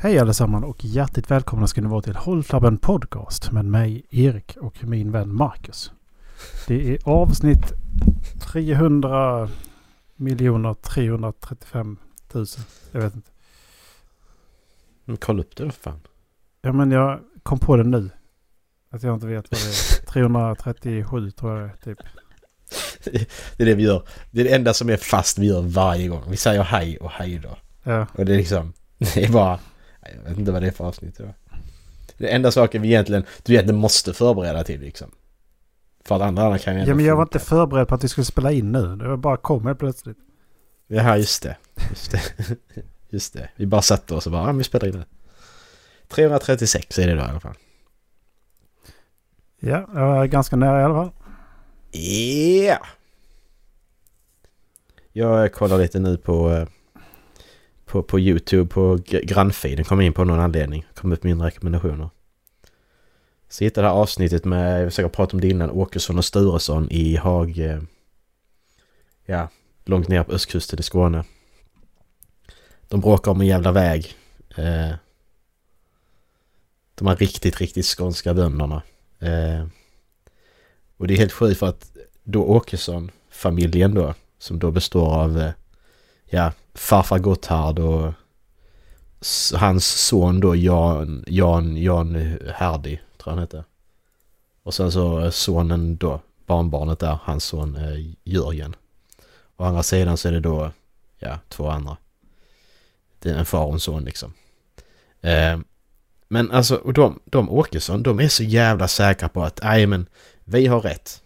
Hej allesammans och hjärtligt välkomna ska ni vara till Hållflabben podcast med mig Erik och min vän Marcus. Det är avsnitt 300 335 000. Jag vet inte. Men kolla upp det då fan. Ja men jag kom på det nu. Att jag inte vet vad det är. 337 tror jag typ. Det är det vi gör. Det är det enda som är fast vi gör varje gång. Vi säger hej och hej då. Ja. Och det är liksom, det är bara, jag vet inte vad det är för avsnitt. Det enda saken vi egentligen, du vet, det måste förbereda till liksom. För att andra kan ju... Ja men jag var inte förberedd på att vi skulle spela in nu. Det var bara kommer plötsligt. Ja just det. Just det. Just det. Vi bara satte oss och bara, ja, vi spelar in det. 336 är det då i alla fall. Ja, jag var ganska nära i alla fall. Ja. Yeah. Jag kollar lite nu på YouTube på Grannfi. Den kom in på någon anledning. Kom upp mina rekommendationer. Så hittade det här avsnittet med, jag försöker prata om det innan, Åkesson och Stureson i Hag. Ja, långt ner på östkusten i Skåne. De bråkar om en jävla väg. De har riktigt, riktigt skånska bönderna. Och det är helt sjukt för att då Åkesson-familjen då, som då består av ja, farfar Gotthard och hans son då Jan Herdi tror han heter. Och sen så sonen då, barnbarnet där, hans son Jürgen. Å andra sidan så är det då ja, två andra. Det är en far och en son liksom. Men alltså, och de Åkesson, de är så jävla säkra på att nej men, vi har rätt.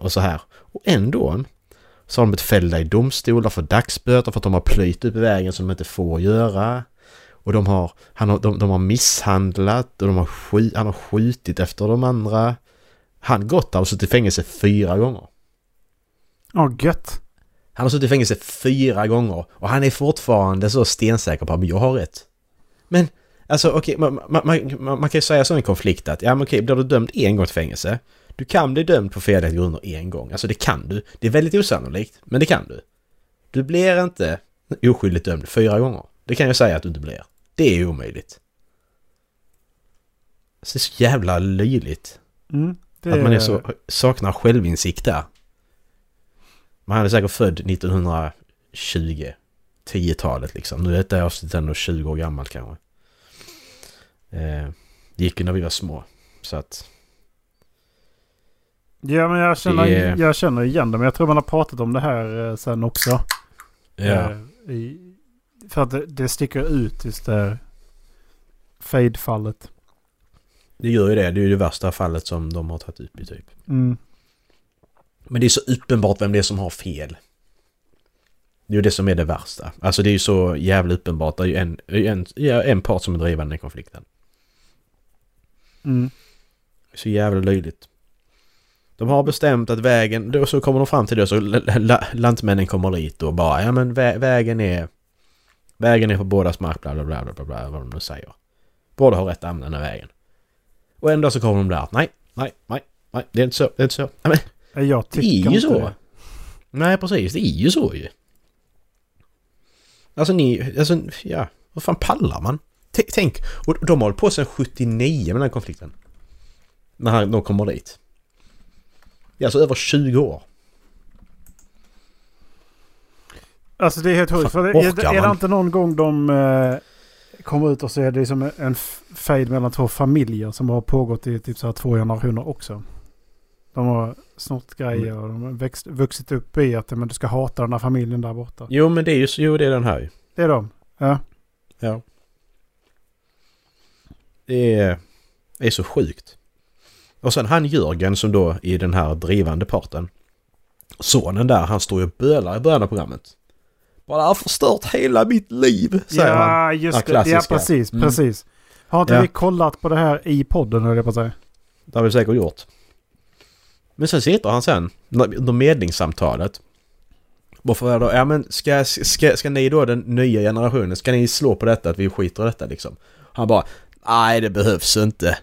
Och så här. Och ändå så har de blivit fällda i domstolar för dagsböter för att de har plöjt upp vägen som de inte får göra. Och de har misshandlat och han har skjutit efter de andra. Han Gotthard har suttit i fängelse 4 gånger. Ja, gött. Han har suttit i fängelse 4 gånger och han är fortfarande så stensäker på att jag har rätt. Men alltså okej, okay, man kan ju säga så i en konflikt att ja men okej, blir du dömd 1 gång till fängelse? Du kan bli dömd på felaktiga grunder 1 gång. Alltså det kan du. Det är väldigt osannolikt, men det kan du. Du blir inte oskyldigt dömd 4 gånger. Det kan jag säga att du inte blir. Det är omöjligt. Så det är så jävla löjligt. Det... Att man är så, saknar självinsikt där. Man är säkert född 1920, 10-talet liksom. Nu är det avsnitt ändå 20 år gammal kanske. Det gick ju när vi var små. Så att... Ja, men jag känner igen det. Men jag tror man har pratat om det här sen också. Ja. För att det sticker ut just det fade-fallet. Det gör ju det. Det är ju det värsta fallet som de har tagit upp i typ. Mm. Men det är så uppenbart vem det är som har fel. Det är ju det som är det värsta. Alltså det är ju så jävla uppenbart. Det är ju en part som är drivande i konflikten. Mm. Så jävla löjligt. De har bestämt att vägen... Då så kommer de fram till det så lantmännen kommer dit och bara... Ja, men vägen är på bådas mark, bla bla bla bla bla bla, vad de nu säger. Båda har rätt att använda vägen. Och ändå så kommer de där. Nej, det är inte så. Det är inte så. Nej, men, jag tycker det är ju så. Det. Nej, precis. Det är ju så ju. Alltså ni... Alltså, ja. Vad fan pallar man? Tänk. Och de håller på sedan 79 med den här konflikten. När de kommer dit. Det är alltså över 20 år. Alltså det är helt sjukt. Är det inte någon gång de kommer ut och så är det som en fejd mellan två familjer som har pågått i typ så här 2 generationer också. De har snott grejer och de har vuxit upp i att men du ska hata den här familjen där borta. Jo men det är ju så, det är den här. Det är de, ja. Ja. Det är så sjukt. Och sen han Jürgen som då i den här drivande parten. Sonen där, han står ju och bölar i början av programmet. Bara har förstört hela mitt liv, säger han. Just det. Ja, precis, precis. Har inte vi kollat på det här i podden, höll jag på att säga? Det har vi säkert gjort. Men sen sitter han sen, under medlingssamtalet. Varför är det då? Ja, men ska ni då, den nya generationen, ska ni slå på detta, att vi skiter i detta liksom? Han bara, nej det behövs inte.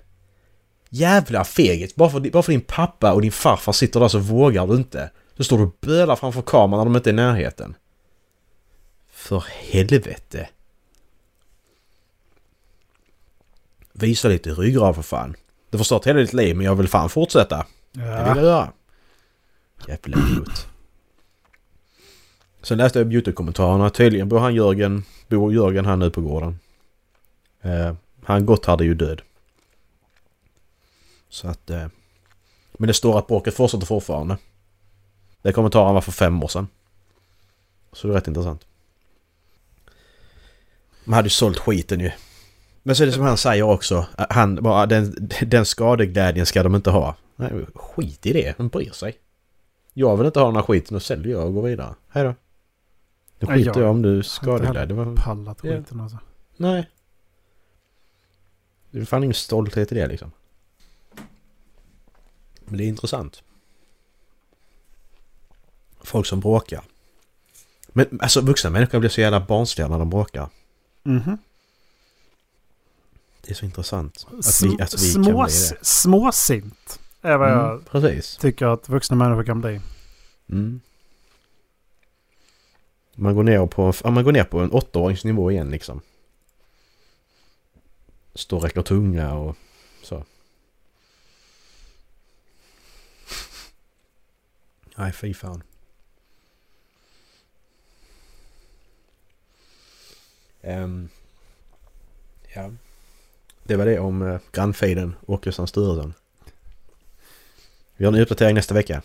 Jävla feget. Bara för din pappa och din farfar sitter där så vågar du inte. Så står du och bölar framför kameran när de inte är i närheten. För helvete. Visa lite ryggrad för fan. Det förstår hela ditt liv, men jag vill fan fortsätta. Ja. Det vill jag göra. Jävla idiot. Sen läste jag YouTube-kommentarerna. Tydligen bor Jürgen här nu på gården. Han Gotthard är ju död. Så att... men det står att bråket fortsätter fortfarande. Det kommentaren var för 5 år sedan. Så det är rätt intressant. Man hade ju sålt skiten ju. Men så är det som han säger också. Den skadeglädjen ska de inte ha. Nej, skit i det. De bryr sig. Jag vill inte ha den här skiten och säljer jag och går vidare. Hej då. Det skiter jag om du skadeglädje. Jag har inte pallat skiten alltså. Nej. Det är fan ingen stolthet i det liksom. Men det är intressant. Folk som bråkar. Men alltså vuxna människor blir så jävla barnsliga när de bråkar. Mm-hmm. Det är så intressant. Att vi småsint är vad jag precis. Tycker att vuxna människor kan bli. Mm. Man går ner på en 8-åringsnivå igen liksom. Står och räcker tunga och så. Nej, fy fan. Ja. Det var det om Grannfiden, Åkesson, Stureson. Vi har en uppdatering nästa vecka.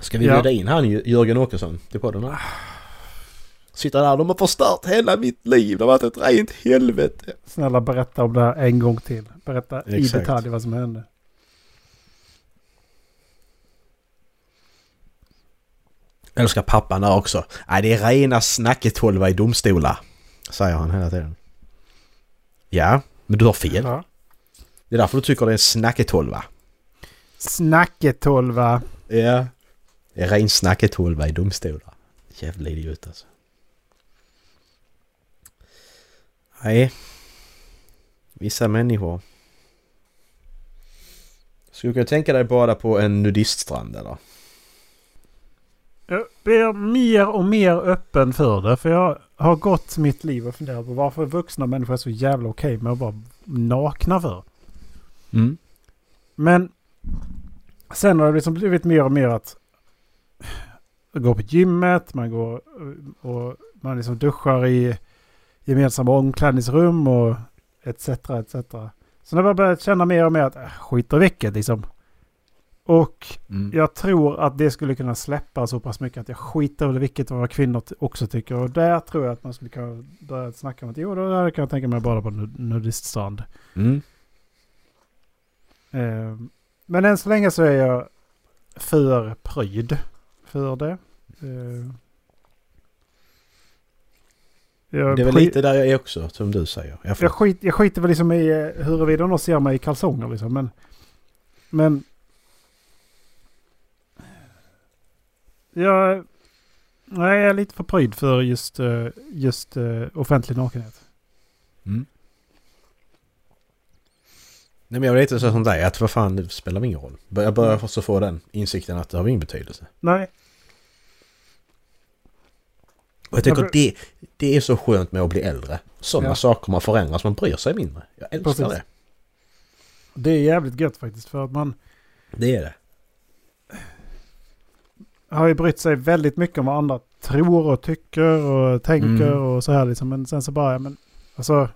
Ska vi bjuda in han, Jürgen Åkesson, till podden här? Sitter där, de har förstört hela mitt liv. Det har varit ett rent helvete. Snälla, berätta om det här en gång till. Berätta exakt. I detalj vad som hände. Eller ska pappan där också? Nej, det är rena snacketolva i domstolar, säger han hela tiden. Ja, men du har fel. Ja. Det är därför du tycker det är en snacketolva. Snacketolva. Ja, det är ren snacketolva i domstolar. Jävla idiot alltså. Nej. Vissa människor. Skulle jag tänka dig bara på en nudiststrand eller? Jag blir mer och mer öppen för det. För jag har gått mitt liv och funderat på varför vuxna människor är så jävla okej med att vara nakna för. Mm. Men sen har det liksom blivit mer och mer att gå på gymmet. Man går och man liksom duschar i gemensamma omklädningsrum och etc. etc. Så när jag börjat känna mer och mer att skit och vilket liksom. Och jag tror att det skulle kunna släppa så pass mycket att jag skiter väl vilket vad kvinnor också tycker. Och där tror jag att man skulle kunna börja snacka om att jo, då där kan jag tänka mig bara på nudiststrand. Mm. Men än så länge så är jag för pryd för det. Det är väl lite där jag är också, som du säger. Jag skiter väl liksom i huruvida någon ser mig i kalsonger liksom. Men jag är lite för pryd för just offentlig nakenhet. Mm. Nej, men jag vet inte så som dig att vad fan, det spelar ingen roll. Jag börjar förstå få den insikten att det har ingen betydelse. Nej. Och jag tycker att det är så skönt med att bli äldre. Sådana saker man förändras, man bryr sig mindre. Jag älskar det. Det är jävligt gött faktiskt för att man... Det är det. Har ju brytt sig väldigt mycket om vad andra tror och tycker och tänker och så här liksom. Men sen så bara, men alltså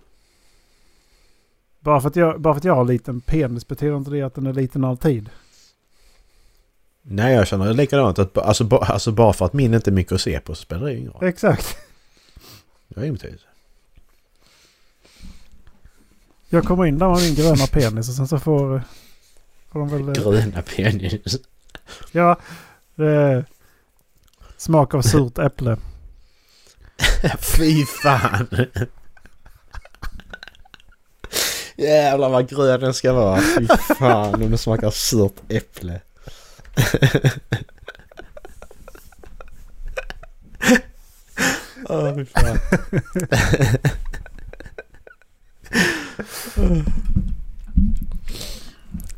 bara för att jag har en liten penis betyder inte det att den är liten alltid. Nej, jag känner likadant att alltså bara för att min inte är mycket att se på så spelar det ju ingen roll. Exakt. Det är ju betydelse. Jag kommer in där med min gröna penis och sen så får de väl... Gröna penis? Ja. Smak av surt äpple. Fy fan. Jävlar vad grön den ska vara. Fy fan om det smakar surt äpple. Åh, fy fan.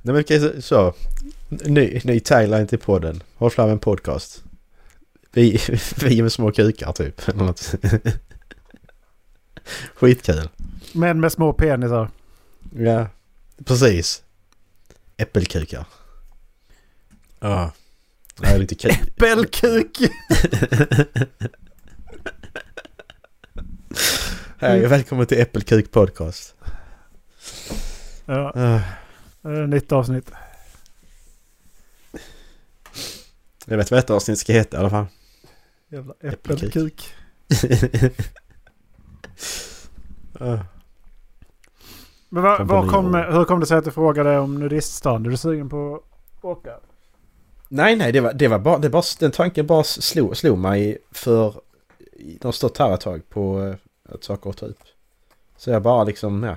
Nej, men okej, så ny tagline till podden. Hållflabben podcast. Vi med små kukar typ. Skitkul. Men med små penisar. Ja, precis. Äppelkukar. Ja. Det är lite kul. Äppelkuk! Hej, välkommen till Äppelkuk podcast. Ja. Nytt avsnitt. Jag vet vad ett avsnitt ska heta i alla fall. Jävla äppelkuk. Men hur kom det sig att du frågade om nudiststrand? Är du sugen på att åka? Nej, det var den tanken bara slog mig för de stått här ett tag på ett saker och typ. Så jag bara liksom, ja.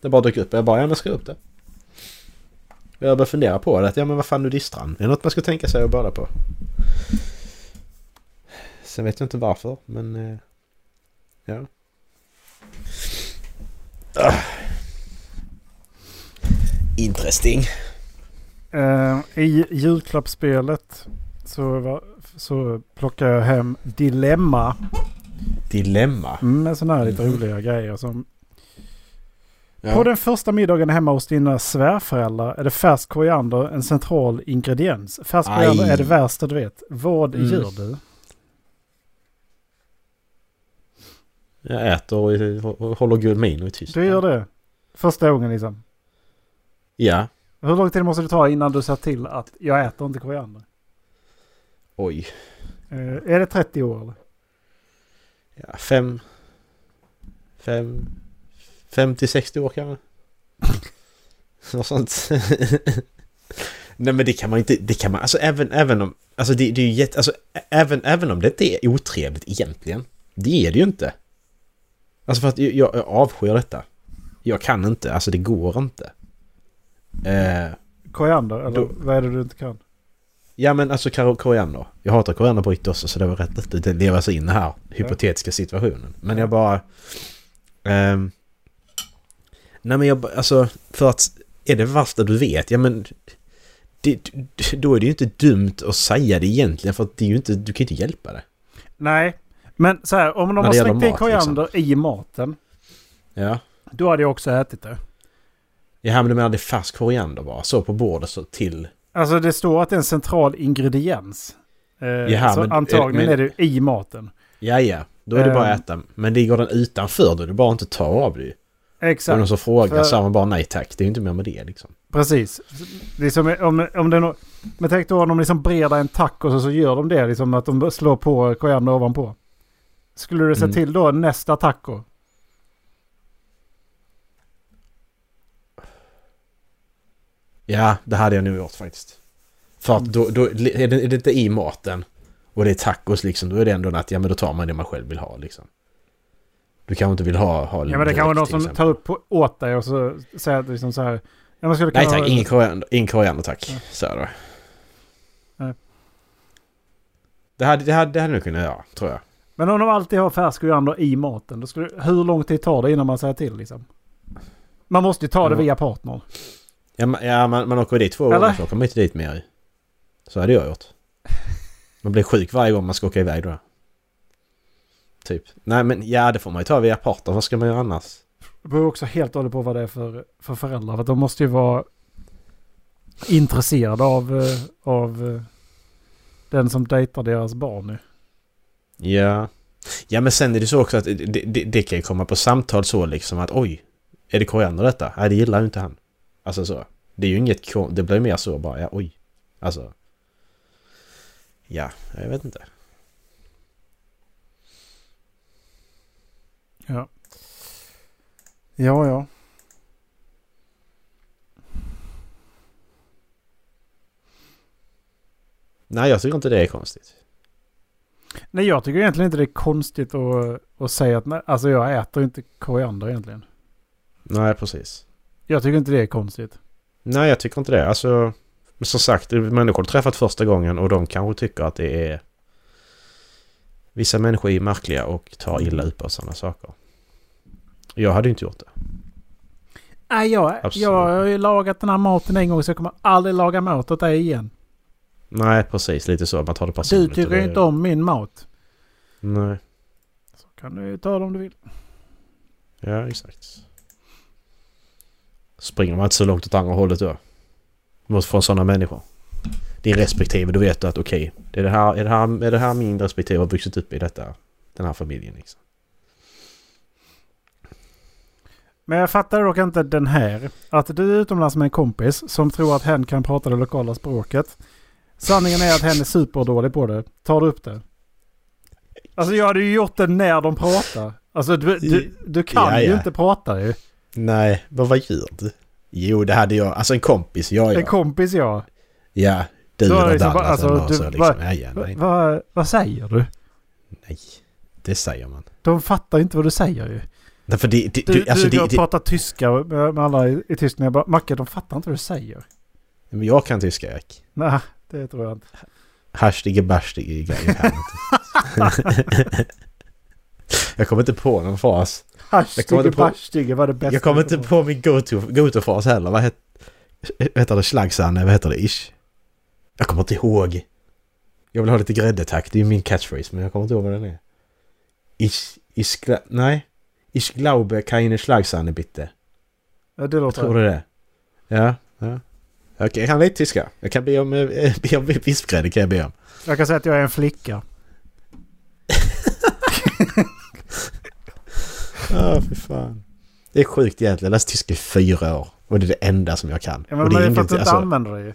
Det bara dök upp. Jag bara, jag ska upp det. Jag började fundera på det. Ja, men vad fan nudiststrand? Är det något man ska tänka sig att bada på? Sen vet jag inte varför, men ja. Interesting. I julklappsspelet så plockar jag hem dilemma. Dilemma? Med sådana här lite roliga grejer som... Ja. På den första middagen hemma hos dina svärföräldrar är det färsk koriander en central ingrediens. Färsk koriander är det värsta du vet. Vad gör du? Jag äter och håller gud min och är tyst. Du gör det. Första gången liksom. Ja. Hur lång tid måste du ta innan du sa till att jag äter inte koriander? Oj. Är det 30 år eller? Ja, 50-60 år kanske. Något sånt. Nej, men det kan man inte, det kan man alltså även om alltså det är ju alltså även om det är otrevligt egentligen. Det är det ju inte. Alltså för att jag avskyr detta. Jag kan inte, alltså det går inte. Koriander, eller då, vad är det du inte kan? Ja, men alltså koriander. Jag hatar koriander på riktigt också, så det var rätt att det lever sig in här hypotetiska situationen. Men jag bara... nej, men jag... Alltså, för att... Är det värsta du vet? Ja, men... Då är det ju inte dumt att säga det egentligen, för att det är ju inte... Du kan ju inte hjälpa det. Nej, men så här, om de har släckt i koriander liksom. I maten... Ja. Då hade jag också ätit det. Ja, men de hade färsk koriander bara. Så på bordet så till... Alltså det står att det är en central ingrediens. Ja, så men, antagligen är det i maten. Ja. Då är det bara att äta. Men det går den utanför då. Du bara inte tar av det. Exakt. Och de som frågar så man bara nej tack. Det är ju inte mer med det liksom. Precis. Det är som om det är något... Men tänk då om de liksom bredar en taco så gör de det. Liksom att de slår på koriander ovanpå. Skulle du se till då nästa taco? Ja, det hade jag nu gjort faktiskt. För att då är det inte i maten och det är tacos liksom, då är det ändå att ja, men då tar man det man själv vill ha liksom. Du kanske inte vill ha ja, men det kan vara någon som exempel. Tar upp på, åt dig och så säger liksom så här ja, men nej tack, ingen koriander tack ja. Så här då. Nej. Det hade nog kunnat göra, tror jag. Men om de alltid har färsk koriander i maten, då skulle hur lång tid tar det innan man säger till liksom? Man måste ju ta det via partner. Ja, man åker dit 2 år och så kommer inte dit mer. Så hade jag gjort. Man blir sjuk varje gång man ska åka iväg då. Typ. Nej, men ja, det får man ju ta via parter. Vad ska man göra annars? Det beror också helt och hållet på vad det är för föräldrar. För de måste ju vara intresserade av den som dejtar deras barn nu. Ja. Ja, men sen är det så också att det kan ju komma på samtal så liksom att oj, är det koriander detta? Nej, det gillar ju inte han. Alltså så. Det är ju inget... Det blir mer så bara, ja, oj. Alltså. Ja, jag vet inte. Ja. Ja. Nej, jag tycker inte det är konstigt. Nej, jag tycker egentligen inte det är konstigt att säga att... Nej, alltså, jag äter inte koriander egentligen. Nej, precis. Jag tycker inte det är konstigt. Nej, jag tycker inte det. Alltså, som sagt, människor har träffat första gången och de kanske tycker att det är... Vissa människor är märkliga och tar illa upp av sådana saker. Jag hade inte gjort det. Nej, jag har ju lagat den här maten en gång så jag kommer aldrig laga mat åt dig igen. Nej, precis. Lite så. Man tar det personligt. Du tycker inte om min mat. Nej. Så kan du ju ta det om du vill. Ja, exakt. Springer man inte så långt åt andra hållet då? Du måste få sådana människor. Din respektive, du vet att okej, det är det här, är det här min respektive har vuxit upp i detta, den här familjen liksom. Men jag fattar dock inte den här. Att du är utomlands med en kompis som tror att hen kan prata det lokala språket. Sanningen är att hen är superdålig på det. Tar du upp det? Alltså jag hade ju gjort det när de pratar. Alltså du kan ju inte prata ju. Nej, vad gör du? Jo, det hade jag. Alltså en kompis, jag. En kompis, jag. Ja, du och liksom, Dallas. Alltså, vad säger du? Nej, det säger man. De fattar inte vad du säger ju. Nej, för du pratar tyska med alla i Tyskland. Jag bara, Macke, de fattar inte vad du säger. Men jag kan tyska, Jack. Nej, det tror jag inte. Hastige, barstige grejer. Jag kommer inte på någon fas. Hastige, barstige var det bästa. Jag kommer inte på min go-to-fas heller. Vad heter det? Slagsanne? Vad heter det? Ish? Jag kommer inte ihåg. Jag vill ha lite grädde, tack. Det är min catchphrase, men jag kommer inte ihåg vad den är. Nej. Ich glaube keine Schlagsahne bitte. Ja, det låter. Tror du det? Ja. Okej, jag kan lite tyska. Jag kan be om vispgrädde, kan jag be om. Jag kan säga att jag är en flicka. För fan. Det är sjukt egentligen. Jag läste tyska i 4 år. Och det är det enda som jag kan. Ja, men och det är inget, inte alltså, använder det ju.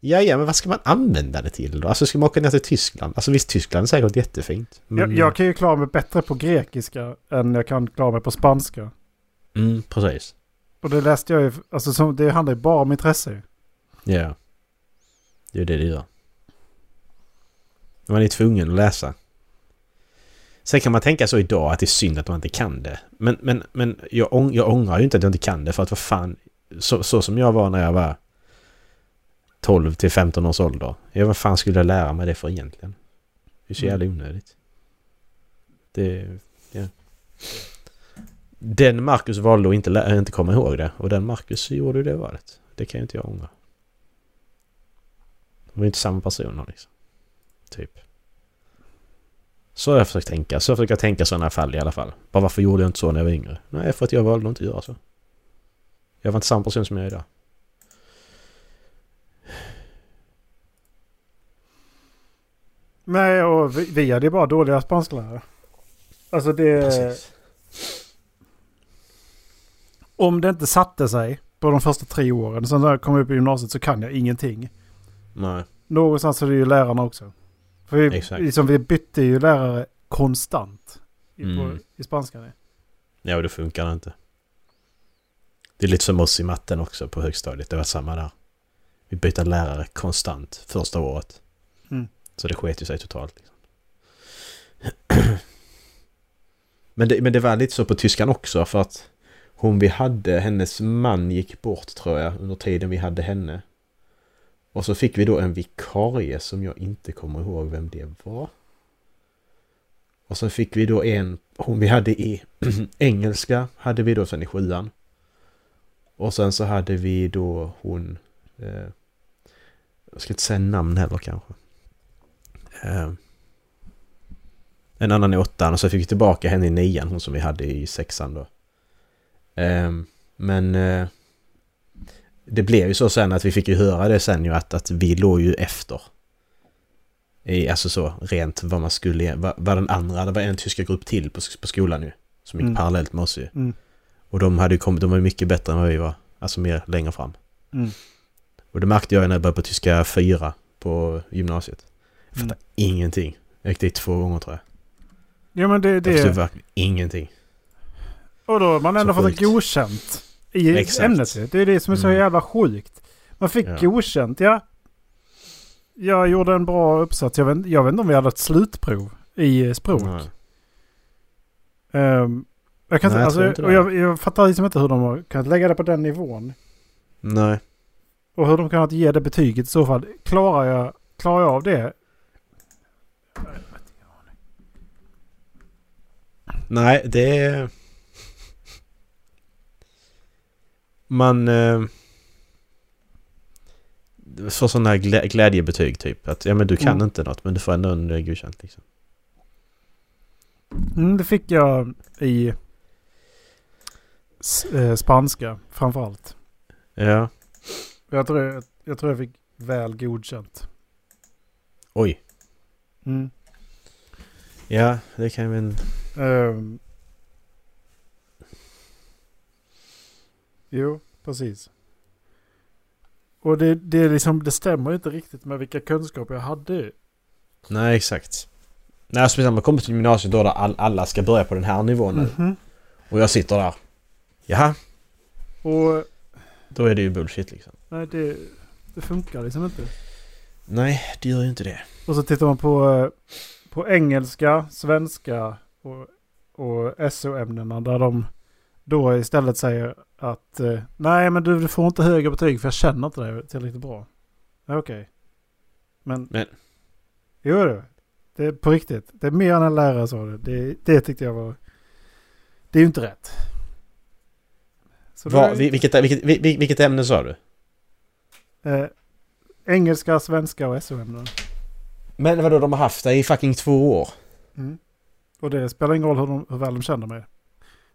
Ja, men vad ska man använda det till då? Alltså ska man åka ner till Tyskland? Alltså visst, Tyskland är säkert jättefint. Men... Jag kan ju klara mig bättre på grekiska än jag kan klara mig på spanska. Mm, precis. Och det läste jag ju, alltså som, det handlar ju bara om intresse. Ja. Det är det gör. Man är tvungen att läsa. Sen kan man tänka så idag att det är synd att man inte kan det. Men jag ångrar ju inte att jag inte kan det, för att vad fan, så som jag var när jag var 12 till 15 års ålder. Ja, vad fan skulle jag lära mig det för egentligen? Det är så jävla onödigt. Ja. Den Marcus valde att inte komma ihåg det. Och den Marcus gjorde det valet. Det kan ju inte jag ångra. De var inte samma personer liksom. Typ. Så har jag försökt tänka. Så försöker jag tänka sådana fall i alla fall. Bara varför gjorde jag inte så när jag var yngre? Nej, för att jag valde att inte göra så. Jag var inte samma person som jag är idag. Nej, och vi hade ju bara dåliga spansklärare. Alltså det... Precis. Om det inte satte sig på de första 3 åren, sen när jag kom upp i gymnasiet så kan jag ingenting. Nej. Någonstans är det ju lärarna också. För vi bytte ju lärare konstant i spanskan. Ja, och det funkar inte. Det är lite som oss i matten också på högstadiet. Det var samma där. Vi bytte lärare konstant första året. Mm. Så det sket ju sig totalt. Liksom. Men det var lite så på tyskan också, för att hon vi hade, hennes man gick bort tror jag under tiden vi hade henne. Och så fick vi då en vikarie som jag inte kommer ihåg vem det var. Och så fick vi då hon vi hade i engelska hade vi då sen i 7:an. Och sen så hade vi då hon jag ska inte säga namn heller kanske. En annan i 8:an, och så fick vi tillbaka henne i 9:an, hon som vi hade i 6:an då. Men det blev ju så sen att vi fick ju höra det sen ju att vi låg ju efter. Alltså så rent vad man skulle, vad den andra, det var en tyska grupp till på skolan nu som gick parallellt med oss ju. Mm. Och de var ju mycket bättre än vad vi var, alltså mer längre fram. Mm. Och det märkte jag när jag började på tyska 4 på gymnasiet. Jag fattar ingenting. Jag gick dit 2 gånger tror jag. Ja, men det är verkligen ingenting. Och då man ändå fått godkänt i ämnet. Det är det som är så jävla sjukt. Man fick godkänt, ja. Jag gjorde en bra uppsats. Jag vet inte om vi hade ett slutprov i språk. Jag kan jag fattar liksom inte hur de kan lägga det på den nivån. Nej. Och hur de kan ge det betyget i så fall. Klarar jag av det? Nej, det är... Man... För sådana här glädjebetyg typ. Att, ja, men du kan inte något, men du får ändå en godkänt liksom. Det fick jag i spanska framförallt. Ja. Jag tror jag fick väl godkänt. Oj. Mm. Ja, det kan man. Jo, precis. Och det är liksom, det stämmer inte riktigt med vilka kunskaper jag hade. Nej, exakt. Nej, så man kommer till gymnasiet då där alla ska börja på den här nivån nu. Mm-hmm. Och jag sitter där. Jaha. Och då är det ju bullshit liksom. Nej, det funkar liksom inte. Nej, det gör ju inte det. Och så tittar man på engelska, svenska och SO-ämnena där de då istället säger att nej, men du får inte höga betyg för jag känner inte dig tillräckligt bra. Okej. Okay. Men. Gör du? Det är på riktigt. Det är mer än en lärare sa det. Det tyckte jag var... Det är ju inte rätt. Så vilket ämne sa du? Engelska, svenska och SO-ämnen. Men vadå, de har haft det i fucking 2 år. Mm. Och det spelar ingen roll hur väl de känner mig.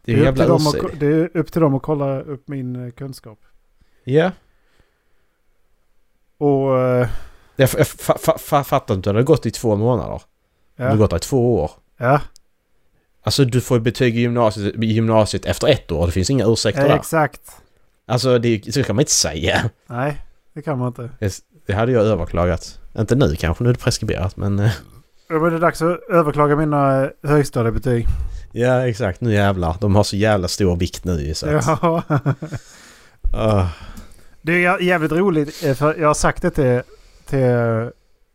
Det är ju jävla det är upp till dem att kolla upp min kunskap. Ja. Yeah. Och... Jag fattar inte, det har gått i 2 månader. Ja. Det har gått i 2 år. Ja. Alltså du får betyg i gymnasiet efter 1 år. Det finns inga ursäkter där. Exakt. Alltså det kan man inte säga. Nej, det kan man inte. Det hade jag överklagat. Inte nu kanske, nu är det preskriberat. Men... Ja, men det är dags att överklaga mina högstadiebetyg. Ja, exakt. Nu jävlar. De har så jävla stor vikt nu. Så att... Ja. Det är jävligt roligt. För jag har sagt det till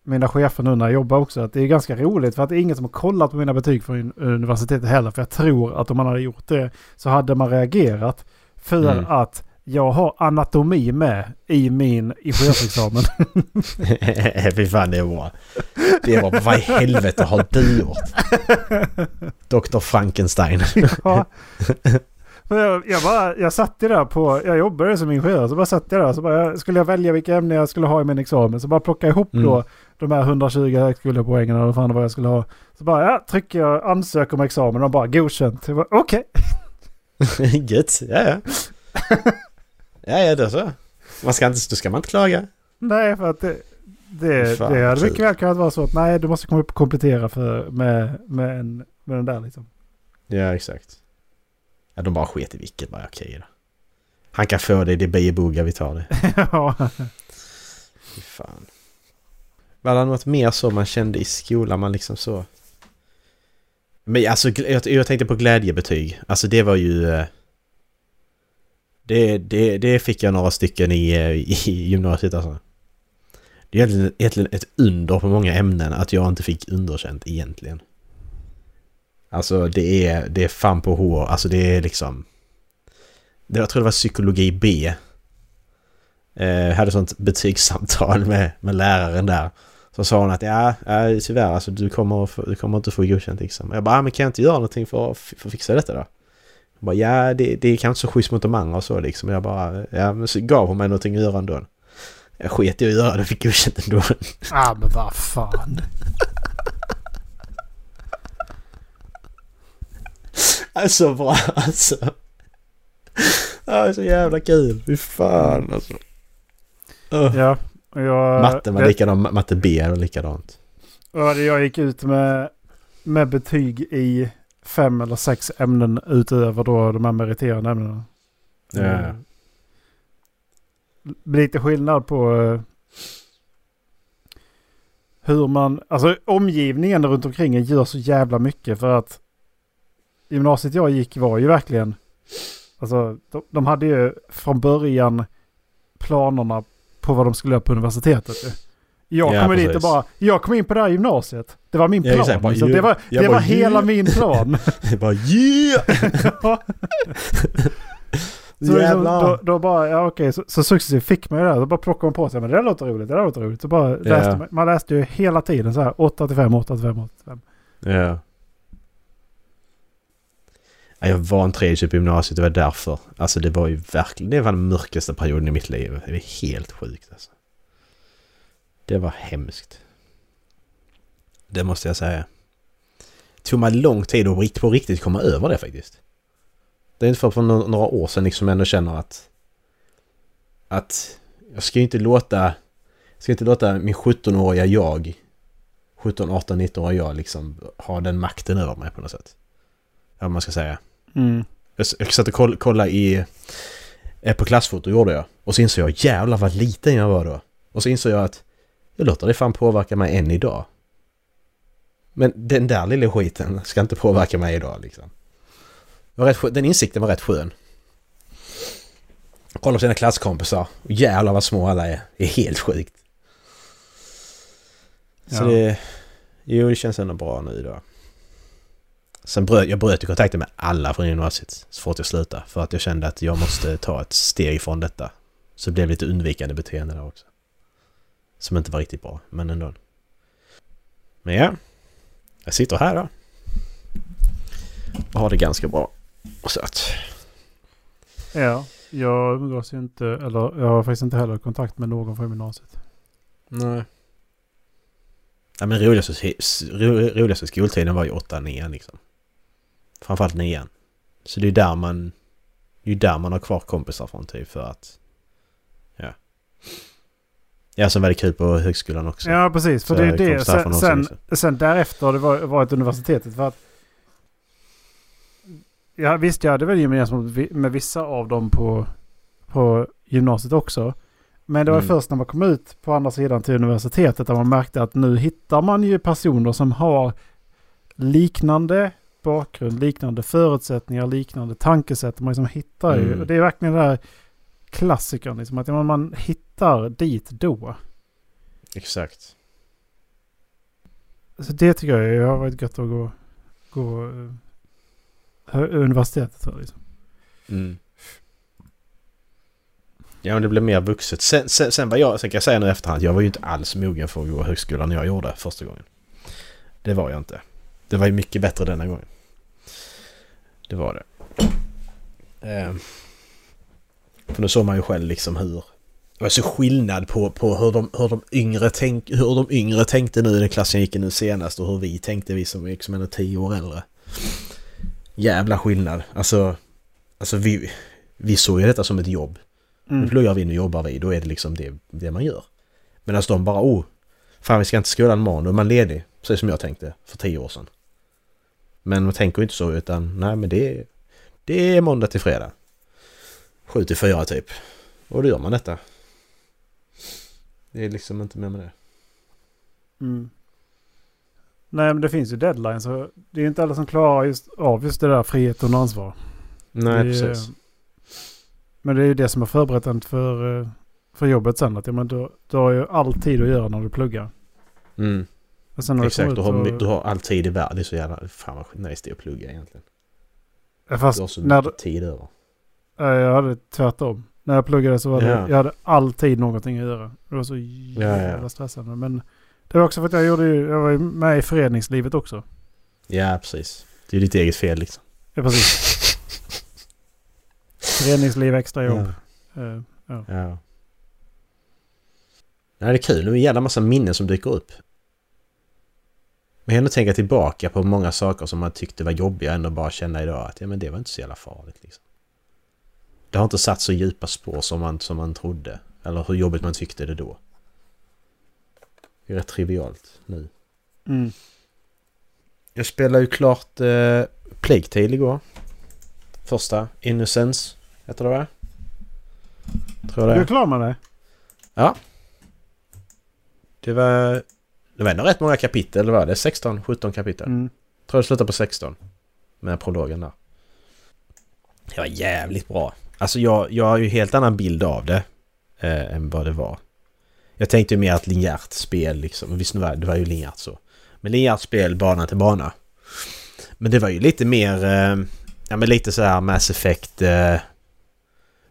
mina chefer nu när jag jobbar också, att det är ganska roligt för att det är ingen som har kollat på mina betyg från universitetet heller, för jag tror att om man hade gjort det så hade man reagerat för att jag har anatomi med i min ingenjörsexamen. Fy fan, det var bra. Det var vad i helvete har du gjort? Dr. Frankenstein. Ja. Jag satt där jag jobbade som ingenjör, så bara satt jag där så bara, skulle jag välja vilka ämnen jag skulle ha i min examen, så bara plocka ihop då de här 120 högskolepoängen eller fan vad jag skulle ha, så bara trycker jag ansöker om examen och bara godkänt. Okej. Okay. Gött, ja. Ja, det är så. Då ska man inte klaga. Nej, för att det är mycket väl kan vara så att nej, du måste komma upp och komplettera med den där liksom. Ja, exakt. Ja, de bara sket i vilket, bara okej då. Han kan få det beboga, vi tar det. Ja. Fy fan. Var det något mer som man kände i skolan, man liksom så? Men alltså, jag tänkte på glädjebetyg. Alltså det var ju... Det fick jag några stycken i gymnasiet alltså. Det är egentligen ett under på många ämnen att jag inte fick underkänt egentligen. Alltså det är fan på hår. Alltså det är liksom... Jag tror det var psykologi B. Hade sånt betygssamtal med läraren där. Så sa hon att tyvärr alltså, du kommer inte få godkänt liksom. Jag bara, men kan jag inte göra någonting för att fixa detta då? Jag bara, det kan inte så schysst mot de andra och så liksom. Jag bara, men så gav hon mig någonting att göra ändå. Jag sket i att göra det, fick godkänt ändå. Ah, men vad fan. Alltså bra, alltså. Så jävla kul. Fy fan, alltså. Ja, matten var likadant, matte B är likadant. Ja, jag gick ut med betyg i 5 eller 6 ämnen utöver då de här meriterande ämnena. Ja. Lite skillnad på hur man... Alltså omgivningen runt omkring gör så jävla mycket, för att gymnasiet jag gick var ju verkligen, alltså de hade ju från början planerna på vad de skulle göra på universitetet. Jag kom in på det här gymnasiet. Det var min plan. Exakt, bara, liksom. Det var hela min plan. Det var Så liksom, då bara, så successivt fick man ju det här. Då bara plockade man på sig, men det låter roligt, det låter roligt. Så bara man läste ju hela tiden så här, 8-5. Ja. Yeah. Jag var en tredje på gymnasiet, det var därför. Alltså det var ju verkligen, det var den mörkaste perioden i mitt liv. Det var helt sjukt alltså. Det var hemskt. Det måste jag säga. Det tog mig lång tid att på riktigt komma över det faktiskt. Det är inte för några år sedan liksom ändå känner att jag ska inte låta min 17-åriga jag 17, 18, 19-åriga jag liksom ha den makten över mig på något sätt. Ja, man ska säga. Mm. Jag satt och kolla på klassfoto gjorde jag. Och så insåg jag jävlar vad liten jag var då. Och så insåg jag att jag låter det fan påverka mig än idag. Men den där lilla skiten ska inte påverka mig idag liksom. Den insikten var rätt skön. Jag kollar på sina klasskompisar. Jävlar vad små alla är. Det är helt sjukt. Så ja. Det känns ändå bra nu idag. Sen bröt jag kontakten med alla från gymnasiet så fort jag slutade. För att jag kände att jag måste ta ett steg ifrån detta. Så det blev lite undvikande beteende där också. Som inte var riktigt bra, men ändå. Men ja, jag sitter här då. Och har det ganska bra. Så att... Ja, jag umgås ju inte, eller jag har faktiskt inte heller kontakt med någon från gymnasiet. Nej. Ja, men roligaste skoltiden var ju 8-9 liksom. Framförallt 9. Så det är där man har kvar kompisar från typ för att ja. Ja, som väldigt kul på högskolan också. Ja, precis. För så det är det. Sen därefter har det varit universitetet. För att, ja, visst, jag hade väl gemensamt med vissa av dem på gymnasiet också. Men det var först när man kom ut på andra sidan till universitetet där man märkte att nu hittar man ju personer som har liknande bakgrund, liknande förutsättningar, liknande tankesätt. Man liksom hittar ju, och det är verkligen det här klassikern liksom, att man hittar dit då. Exakt. Så det tycker jag har varit gött att gå universitetet här liksom. Mm. Ja, men det blev mer vuxet. Sen kan jag säga nu efterhand, jag var ju inte alls mogen för att gå högskolan när jag gjorde det första gången. Det var jag inte. Det var ju mycket bättre denna gången. Det var det. För nu såg man ju själv liksom hur... Det var så skillnad på hur de yngre tänkte nu i den klassen gick nu senast och hur vi tänkte, vi som liksom är 10 år äldre. Jävla skillnad. Alltså vi såg ju detta som ett jobb. Nu pluggar vi, nu jobbar vi, då är det liksom det man gör. Medan de bara, fan vi ska inte skolan imorgon, då är man ledig. Precis som jag tänkte för 10 år sedan. Men man tänker ju inte så, utan nej men det är måndag till fredag. 7-4 typ. Och då gör man detta. Det är liksom inte mer med det. Mm. Nej men det finns ju deadline, så det är inte alla som klarar just det där friheten och ansvar. Nej, precis. Men det är ju det som är förberett för jobbet sen. Att, ja, men du har ju all tid att göra när du pluggar. Mm. Och sen exakt, du har all tid i världen. Det är så jävla, fan vad nice det är att plugga egentligen. Fast du har så mycket tid över. Jag hade tvärtom. När jag pluggade så var det, jag hade alltid någonting att göra. Det var så jävla stressande. Men det var också för att jag var med i föreningslivet också. Ja, precis. Det är ditt eget fel liksom. Ja, precis. Föreningsliv, extra jobb. Ja. Ja. Nej, det är kul. Det är en jävla massa minnen som dyker upp. Men jag ändå tänka tillbaka på många saker som man tyckte var jobbiga ändå, bara känna idag att ja, men det var inte så jävla farligt. Liksom. Det har inte satt så djupa spår som man trodde. Eller hur jobbigt man tyckte det då. Det är rätt trivialt nu. Mm. Jag spelar ju klart Plague Tale igår. Första, Innocence heter det, va? Tror det. Du är klar med det? Ja. Det var ändå rätt många kapitel, va? Det är 16-17 kapitel. Mm. Tror jag slutar på 16. Med prologen där. Det var jävligt bra. Alltså jag har ju helt annan bild av det än vad det var. Jag tänkte ju mer att linjärt spel liksom. Visst, det var ju linjärt så. Men linjärt spel, bana till bana. Men det var ju lite mer... Ja, men lite så här Mass Effect...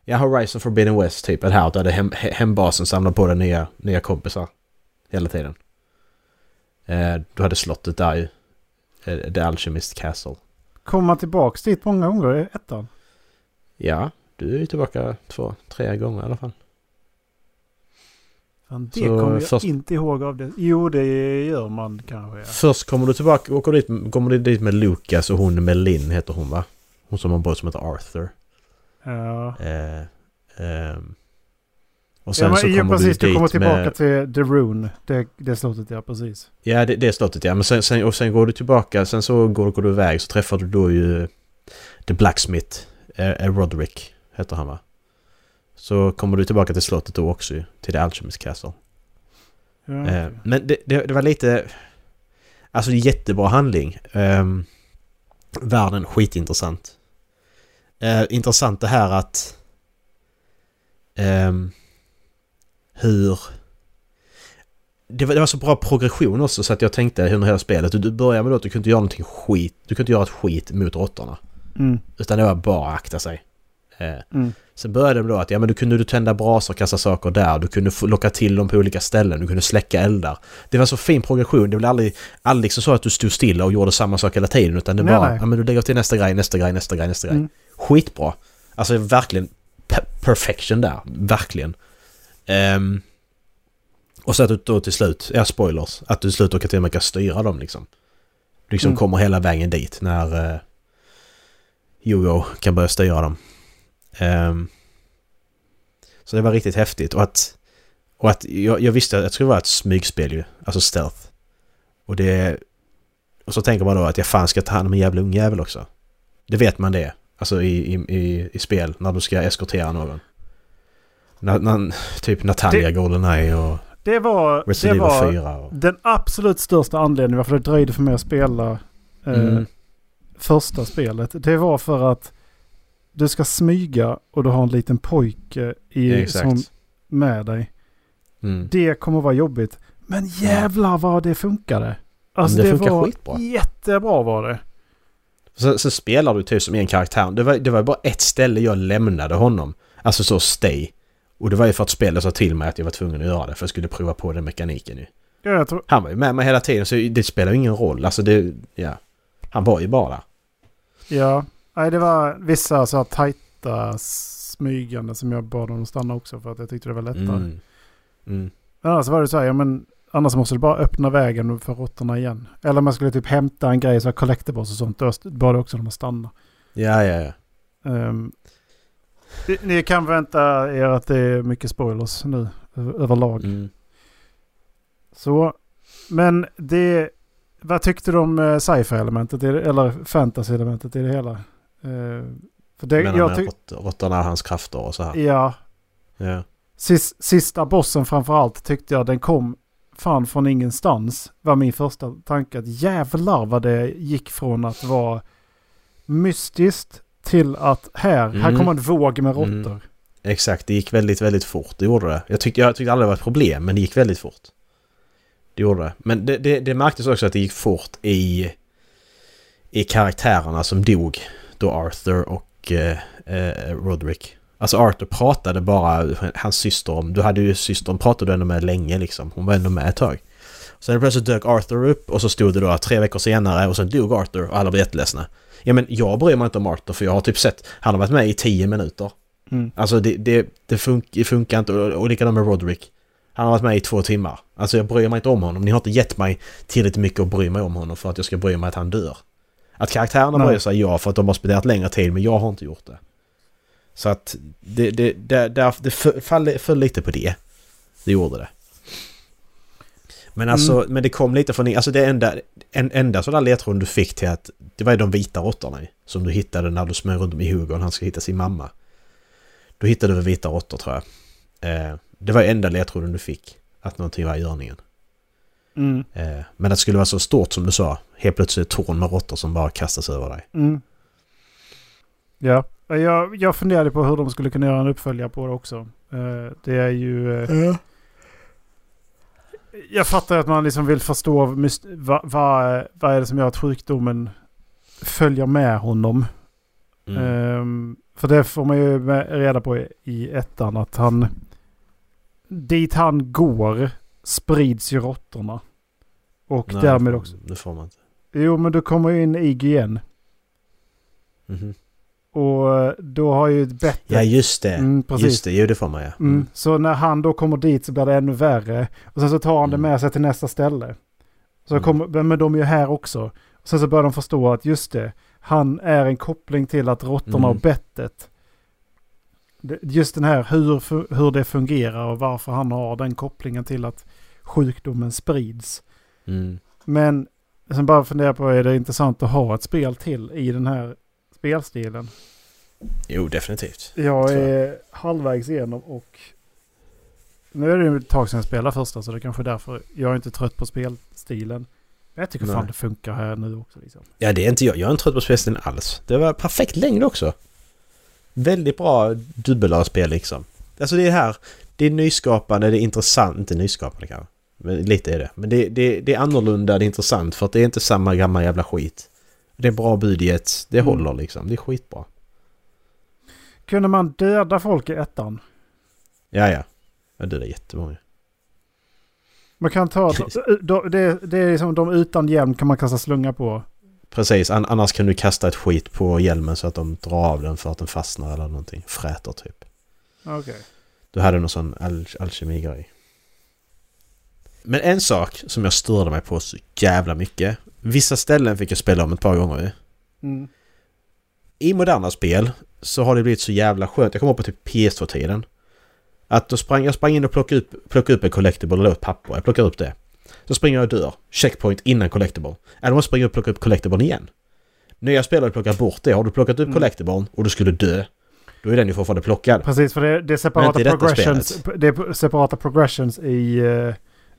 ja, Horizon Forbidden West typ. Här där hembasen samlar på dig nya kompisar hela tiden. Du hade slottet där ju. The Alchemist Castle. Komma tillbaka dit många gånger i ettan? Ja, du är ju tillbaka 2-3 gånger i alla fall. Fan, det kommer jag inte ihåg av det. Jo, det gör man kanske. Ja. Först kommer du tillbaka och kommer dit med Lucas och hon med Lin heter hon, va? Hon som har en bror som heter Arthur. Ja. Och sen ja, så kommer precis, du kommer tillbaka med... till The Rune. Det slottet, ja, precis. Ja, det slottet, ja. Men sen går du tillbaka. Sen så går du iväg, så träffar du då ju The Blacksmith. Roderick heter han, va? Så kommer du tillbaka till slottet då också, till The Alchemist Castle. Ja, okay. Men det var lite... Alltså det är jättebra handling. Världen, skitintressant. Intressant det här att... hur... Det var så bra progression också, så att jag tänkte under hela spelet. Du börjar med att du kunde göra någonting skit. Du kunde göra ett skit mot råttorna. Mm. Utan det var bara att akta sig. Sen började det då att ja, men du kunde tända brasor och kasta saker där. Du kunde locka till dem på olika ställen. Du kunde släcka eldar. Det var så fin progression. Det blev aldrig liksom så att du stod stilla och gjorde samma sak hela tiden. Utan det var, ja, men du lägger till nästa grej. Skitbra. Alltså verkligen perfection där. Verkligen. Och så att du då till slut, ja, spoilers, att du till slut åker till och kan styra dem liksom. Du liksom kommer hela vägen dit när Hugo kan börja styra dem. Så det var riktigt häftigt. Och att jag visste att det skulle vara ett smygspel ju, alltså stealth. Och så tänker man då att jag fan ska ta hand om en jävla ungjävel också. Det vet man det. Alltså i spel, när du ska eskortera någon. Typ Natalia GoldenEye och det var 4 och... den absolut största anledningen varför det dröjde för mig att spela första spelet. Det var för att du ska smyga och du har en liten pojke som med dig. Mm. Det kommer vara jobbigt. Men jävlar vad det funkade. Alltså det var skitbra. Jättebra var det. Så spelar du typ som en karaktär. Det var bara ett ställe jag lämnade honom. Alltså så stay. Och det var ju för att spelet sa till mig att jag var tvungen att göra det. För jag skulle prova på den mekaniken nu. Ja, jag tror... Han var ju med mig hela tiden, så det spelar ju ingen roll. Alltså det, ja. Han var ju bara. Ja. Nej, det var vissa så här tajta smygande som jag bad dem att stanna också för att jag tyckte det var lättare. Men annars var det så här, ja, men annars måste du bara öppna vägen för råttorna igen. Eller man skulle typ hämta en grej, så här collectibles och sånt, och bad också dem att stanna. Ja. Ni kan vänta er att det är mycket spoilers nu överlag. Så, men det... Vad tyckte du om sci-fi-elementet eller fantasy-elementet i det hela? För det, jag tyckte... Råttorna och hans krafter och så här. Ja. Yeah. Sista bossen framförallt tyckte jag den kom fan från ingenstans. Var min första tanke att jävlar vad det gick från att vara mystiskt till att här kommer en våg med råttor. Exakt, det gick väldigt, väldigt fort. Det gjorde det. Jag tyckte aldrig det var ett problem, men det gick väldigt fort. Det gjorde det. Men det märktes också att det gick fort i karaktärerna som dog då, Arthur och Roderick. Alltså Arthur pratade bara hans syster om. Du hade ju systern, pratade du ändå med länge liksom. Hon var ändå med ett tag. Sen plötsligt dök Arthur upp och så stod det då 3 veckor senare och sen dog Arthur och alla blev jätteledsna. Ja, men jag bryr mig inte om Arthur för jag har typ sett, han har varit med i 10 minuter. Alltså det funkar inte, och likadant med Roderick. Han har varit med i 2 timmar. Alltså jag bryr mig inte om honom. Ni har inte gett mig tillräckligt mycket att bry mig om honom för att jag ska bry mig att han dör. Att karaktärerna bryr sig, ja, för att de har spenderat längre tid, men jag har inte gjort det. Så att det föll lite på det. Det gjorde det. Men alltså, men det kom lite från... Alltså det enda sådana ledtråd du fick till att... Det var ju de vita råttorna som du hittade när du smög runt om i Hugo och han ska hitta sin mamma. Då hittade du vita råttor, tror jag. Det var enda ledtråden du fick, att någonting var i görningen. Men det skulle vara så stort som du sa, helt plötsligt ett torn med råttor som bara kastas över dig. Ja, jag funderade på hur de skulle kunna göra en uppföljare på det också. Det är ju jag fattar att man liksom vill förstå vad är det som gör att sjukdomen följer med honom. För det får man ju reda på i ettan, att han dit han går sprids ju råttorna. Och nej, därmed också. Det får man inte. Jo, men du kommer ju in i IGN. Och då har ju bättre... Ja, just det. Precis. Just det, ju det får man, ja. Så när han då kommer dit så blir det ännu värre. Och sen så tar han det med sig till nästa ställe. Så kommer, men de är ju här också. Och sen så börjar de förstå att just det, han är en koppling till att råttorna och bettet. Just den här hur det fungerar och varför han har den kopplingen till att sjukdomen sprids. Mm. Men sen bara fundera på, är det intressant att ha ett spel till i den här spelstilen? Jo, definitivt. Jag är halvvägs igenom och nu är det ju ett tag sedan jag spelade första, så det är kanske därför jag är inte trött på spelstilen. Jag tycker fan det funkar här nu också. Liksom. Ja, det är inte jag. Jag är inte trött på spelstilen alls. Det var perfekt längd också. Väldigt bra dubbel-A-spel liksom. Alltså det är här, det är nyskapande, det är intressant, inte nyskapande kanske. Men lite är det. Men det är annorlunda, det är intressant för att det är inte samma gamla jävla skit. Det är bra budget, det håller liksom, det är skitbra. Kunde man döda folk i ettan? Ja. Jag dödade jättemånga. Man kan ta, det är liksom de utan hjälm kan man kasta slunga på. Precis, annars kan du kasta ett skit på hjälmen så att de drar av den för att den fastnar eller någonting. Fräter typ. Okej. Du hade någon sån alkemigrej. Men en sak som jag störde mig på så jävla mycket. Vissa ställen fick jag spela om ett par gånger. Mm. I moderna spel så har det blivit så jävla skönt. Jag kom upp på typ PS2-tiden. Att då jag sprang in och plockade upp en collectible eller ett papper. Jag plockade upp det. Så springer jag och dör. Checkpoint innan collectible. Eller man springer och plockar upp collectible igen. Nya spelare plockar bort det. Har du plockat upp collectible och du skulle dö, då är den ju fortfarande plockad. Precis, för det är separata progressions i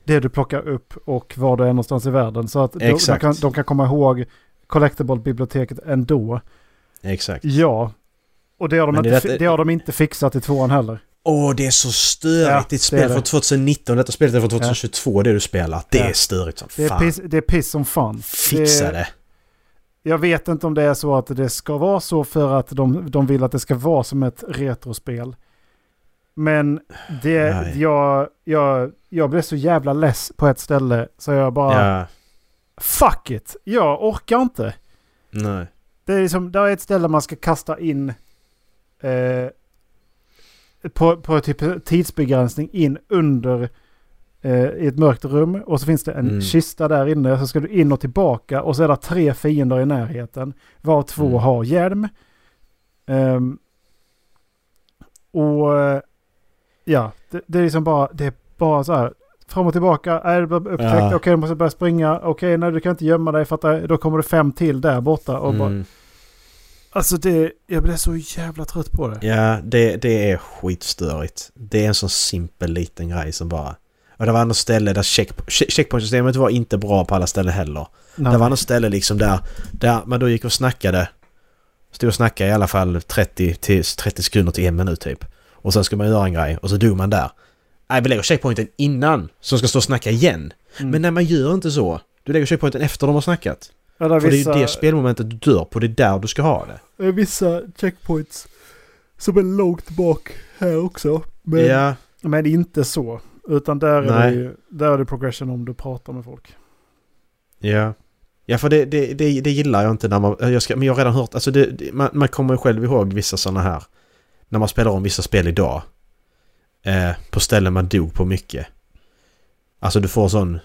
det du plockar upp och var du är någonstans i världen. Så att de kan komma ihåg collectible-biblioteket ändå. Exakt. Ja, och det har de inte fixat i tvåan heller. Det är så störigt. Ja, ditt spel från 2019, detta spelet är från 2022, det du spelar. Det är störigt som fan. Det är piss som fan. Fixa det. Jag vet inte om det är så att det ska vara så för att de vill att det ska vara som ett retrospel. Men jag blev så jävla less på ett ställe så jag bara fuck it. Jag orkar inte. Nej. Det är liksom, där är ett ställe man ska kasta in på typ tidsbegränsning in under i ett mörkt rum och så finns det en kista där inne, så ska du in och tillbaka och så är det 3 fiender i närheten, var 2 har hjälm. Det är liksom bara så här fram och tillbaka, är det upptäckt, okej, du måste börja springa, okej, nej, du kan inte gömma dig för att då kommer det 5 till där borta och bara. Alltså jag blev så jävla trött på det. Ja, det är skitstörigt. Det är en sån simpel liten grej som bara... Och det var något ställe där checkpointsystemet var inte bra på alla ställen heller. Nej. Det var något ställe liksom där man då gick och snackade. Stod och snackade i alla fall 30 sekunder till 1 minut typ. Och sen skulle man göra en grej och så dog man där. Nej, vi lägger checkpointen innan så ska stå och snacka igen. Mm. Men när man gör inte så, du lägger checkpointen efter de har snackat. För det är ju det spelmomentet du dör på, det är där du ska ha det. Vissa checkpoints som är långt bak här också. Men, men inte så. Utan där är det progression om du pratar med folk. Ja. Ja, för det gillar jag inte när man... men jag har redan hört... Alltså man kommer ju själv ihåg vissa sådana här... När man spelar om vissa spel idag. På ställen man dog på mycket. Alltså du får sån...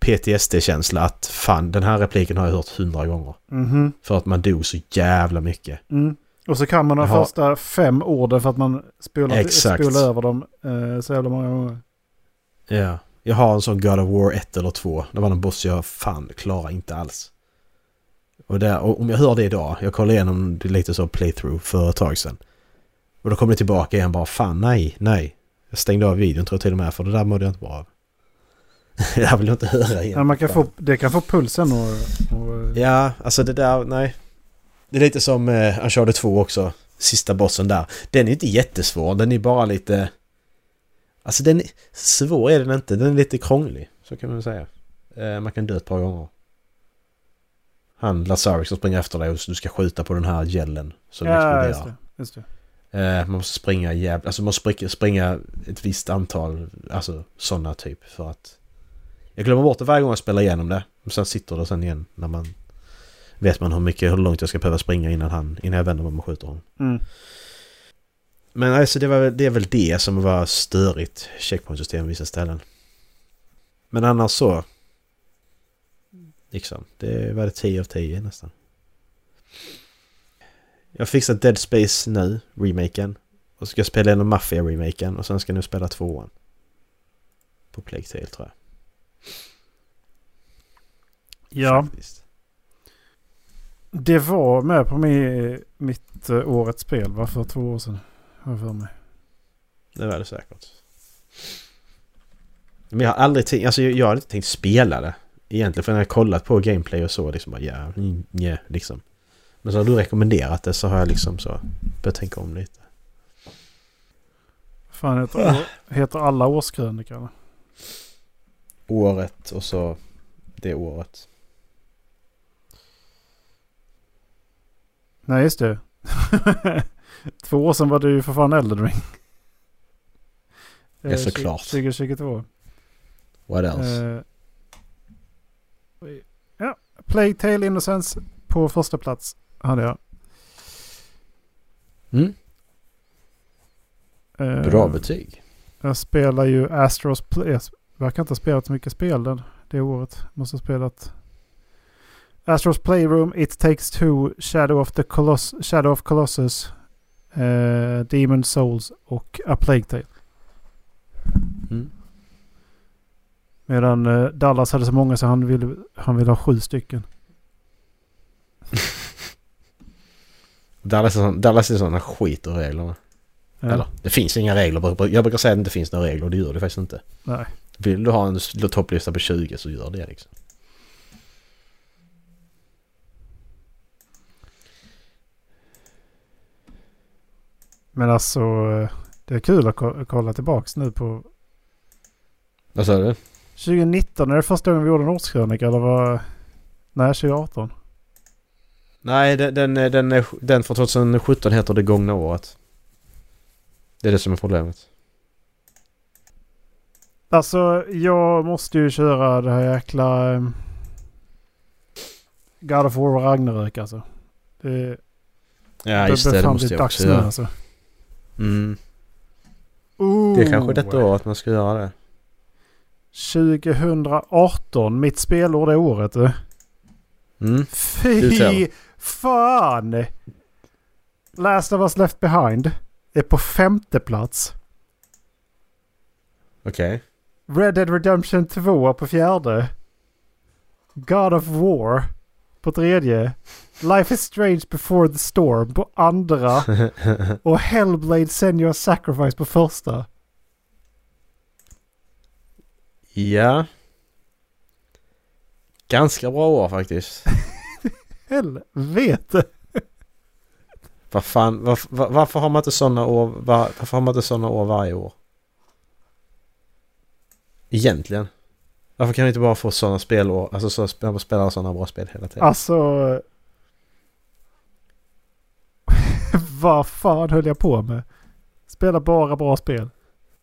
PTSD-känsla att fan, den här repliken har jag hört 100 gånger. Mm-hmm. För att man dog så jävla mycket. Mm. Och så kan man de första 5 orden för att man spolar över dem så jävla många gånger. Ja, jag har en sån God of War 1 eller 2. Det var en boss jag fan klarar inte alls. Och om jag hör det idag, jag kollar igenom det lite så playthrough för ett tag sedan. Och då kommer det tillbaka igen bara, fan nej. Jag stängde av videon tror jag till och med, för det där mådde jag inte bra av. Jag vill inte höra igen. Ja, det kan få pulsen och... Ja, alltså det där, nej. Det är lite som Uncharted 2 också. Sista bossen där. Den är inte jättesvår, den är bara lite... Alltså den är... Svår är den inte, den är lite krånglig. Så kan man säga. Man kan dö ett par gånger. Han, Lazarus, som springer efter dig och du ska skjuta på den här gällen som exploderar. Just det. Man måste springa man måste springa ett visst antal, alltså sådana typ, för att... Jag glömmer bort det varje gång jag spelar igenom det. Och sen sitter det igen när man vet man hur långt jag ska behöva springa innan jag vänder mig och skjuter honom. Mm. Men alltså det är väl det som var störigt checkpointsystem i vissa ställen. Men annars så liksom, det var det 10 av 10 nästan. Jag fixar Dead Space nu, remaken. Och ska jag spela en Mafia-remaken. Och sen ska jag nu spela 2:an. På Plague Tale, tror jag. Ja. Faktiskt. Det var med på mitt årets spel, va? För 2 år sedan. Har jag för mig. Det var det säkert. Men jag har aldrig tänkt, alltså jag har inte tänkt spela det egentligen, för när jag kollat på gameplay och så liksom bara, liksom. Men så har du rekommenderat det, så har jag liksom så börjat tänka om lite. Fan, heter alla årskrönikorna? Året och så det året. Nej, just det. 2 år sedan var det ju för fan Elden Ring. Ja, såklart. 2022. What else? Ja, Plague Tale Innocence på första plats hade jag. Mm. Bra betyg. Jag spelar ju Astro's Play. Jag kan inte ha spelat så mycket spel det året. Måste ha spelat Astro's Playroom, It Takes Two, Shadow of Colossus, Demon's Souls och A Plague Tale. Mm. Medan Dallas hade så många så han ville ha 7 stycken. Dallas är sådana skit och reglerna. Ja. Eller, det finns inga regler. Jag brukar säga att det inte finns några regler, och det gör det faktiskt inte. Nej. Vill du ha en topplista på 20 så gör det liksom. Men alltså, det är kul att kolla tillbaks nu på... Vad sa du? 2019, är det första gången vi gjorde en årskrönika, eller vad? Nej, 2018. Nej, den från 2017 heter det gångna året. Det är det som är problemet. Alltså, jag måste ju köra det här jäkla... God of War Ragnarök, alltså. Ja, just det, det måste jag också göra. Alltså. Mm. Det är kanske detta år att man ska göra det. 2018, mitt spelår det året. Fy fan! Last of Us Left Behind är på 5:e plats. Okej. Okay. Red Dead Redemption 2 på 4:e. God of War på 3:e. Life is Strange before the Storm på 2:a. Och Hellblade Senua's Sacrifice på 1:a. Ja. Ganska bra år faktiskt. Helvete. Vad fan, varför har man inte sådana år? Varför har man inte sådana år varje år? Egentligen. Varför kan vi inte bara få sådana spelår? Alltså så spelar sådana bra spel hela tiden. Alltså... Vad fan höll jag på med? Spela bara bra spel.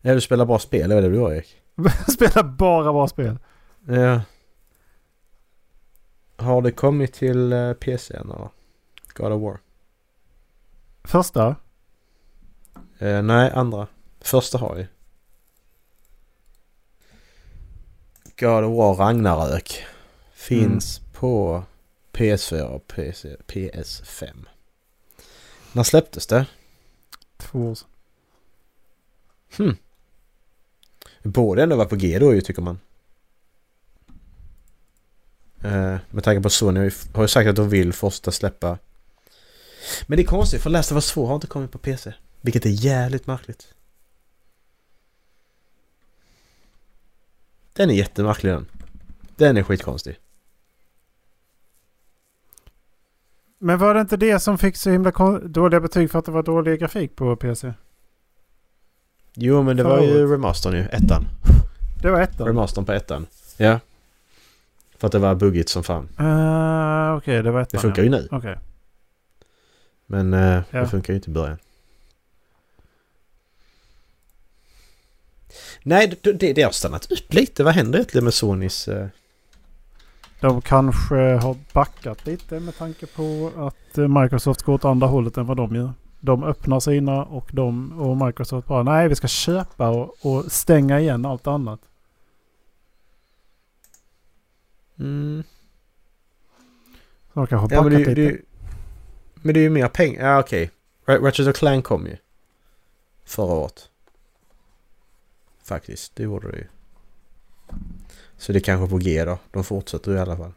Ja, du spelar bra spel, är det du har, Erik? Spela bara bra spel. Ja. Har det kommit till PC eller? God of War. Första? Nej, andra. Första har vi. God of War Ragnarök finns på PS4 och PS5. När släpptes det? 2 år sedan. Både ändå var på G då, tycker man. Med tanke på Sony har ju sagt att de vill första släppa. Men det är konstigt, för Last of Us 2 har inte kommit på PC. Vilket är jävligt märkligt. Den är jättemärklig, den. Den är skitkonstig. Men var det inte det som fick så himla dåliga betyg för att det var dålig grafik på PC? Jo, men det var ju remastern ju, 1:an. Det var 1:an? Remastern på 1:an, ja. För att det var buggigt som fan. Okej, det var 1:an. Det funkar ju nu. Okay. Men det funkar ju inte i början. Nej, det har stannat upp lite. Vad händer egentligen med Sonys... De kanske har backat lite med tanke på att Microsoft går åt andra hållet än vad de gör. De öppnar sina och Microsoft bara, nej, vi ska köpa och stänga igen allt annat. Så de kanske har backat lite. Men det är ju mer pengar. Ja, okej. Ratchet & Clank kom ju förra året. Faktiskt, det gjorde det ju. Så det är kanske på G då. De fortsätter ju i alla fall.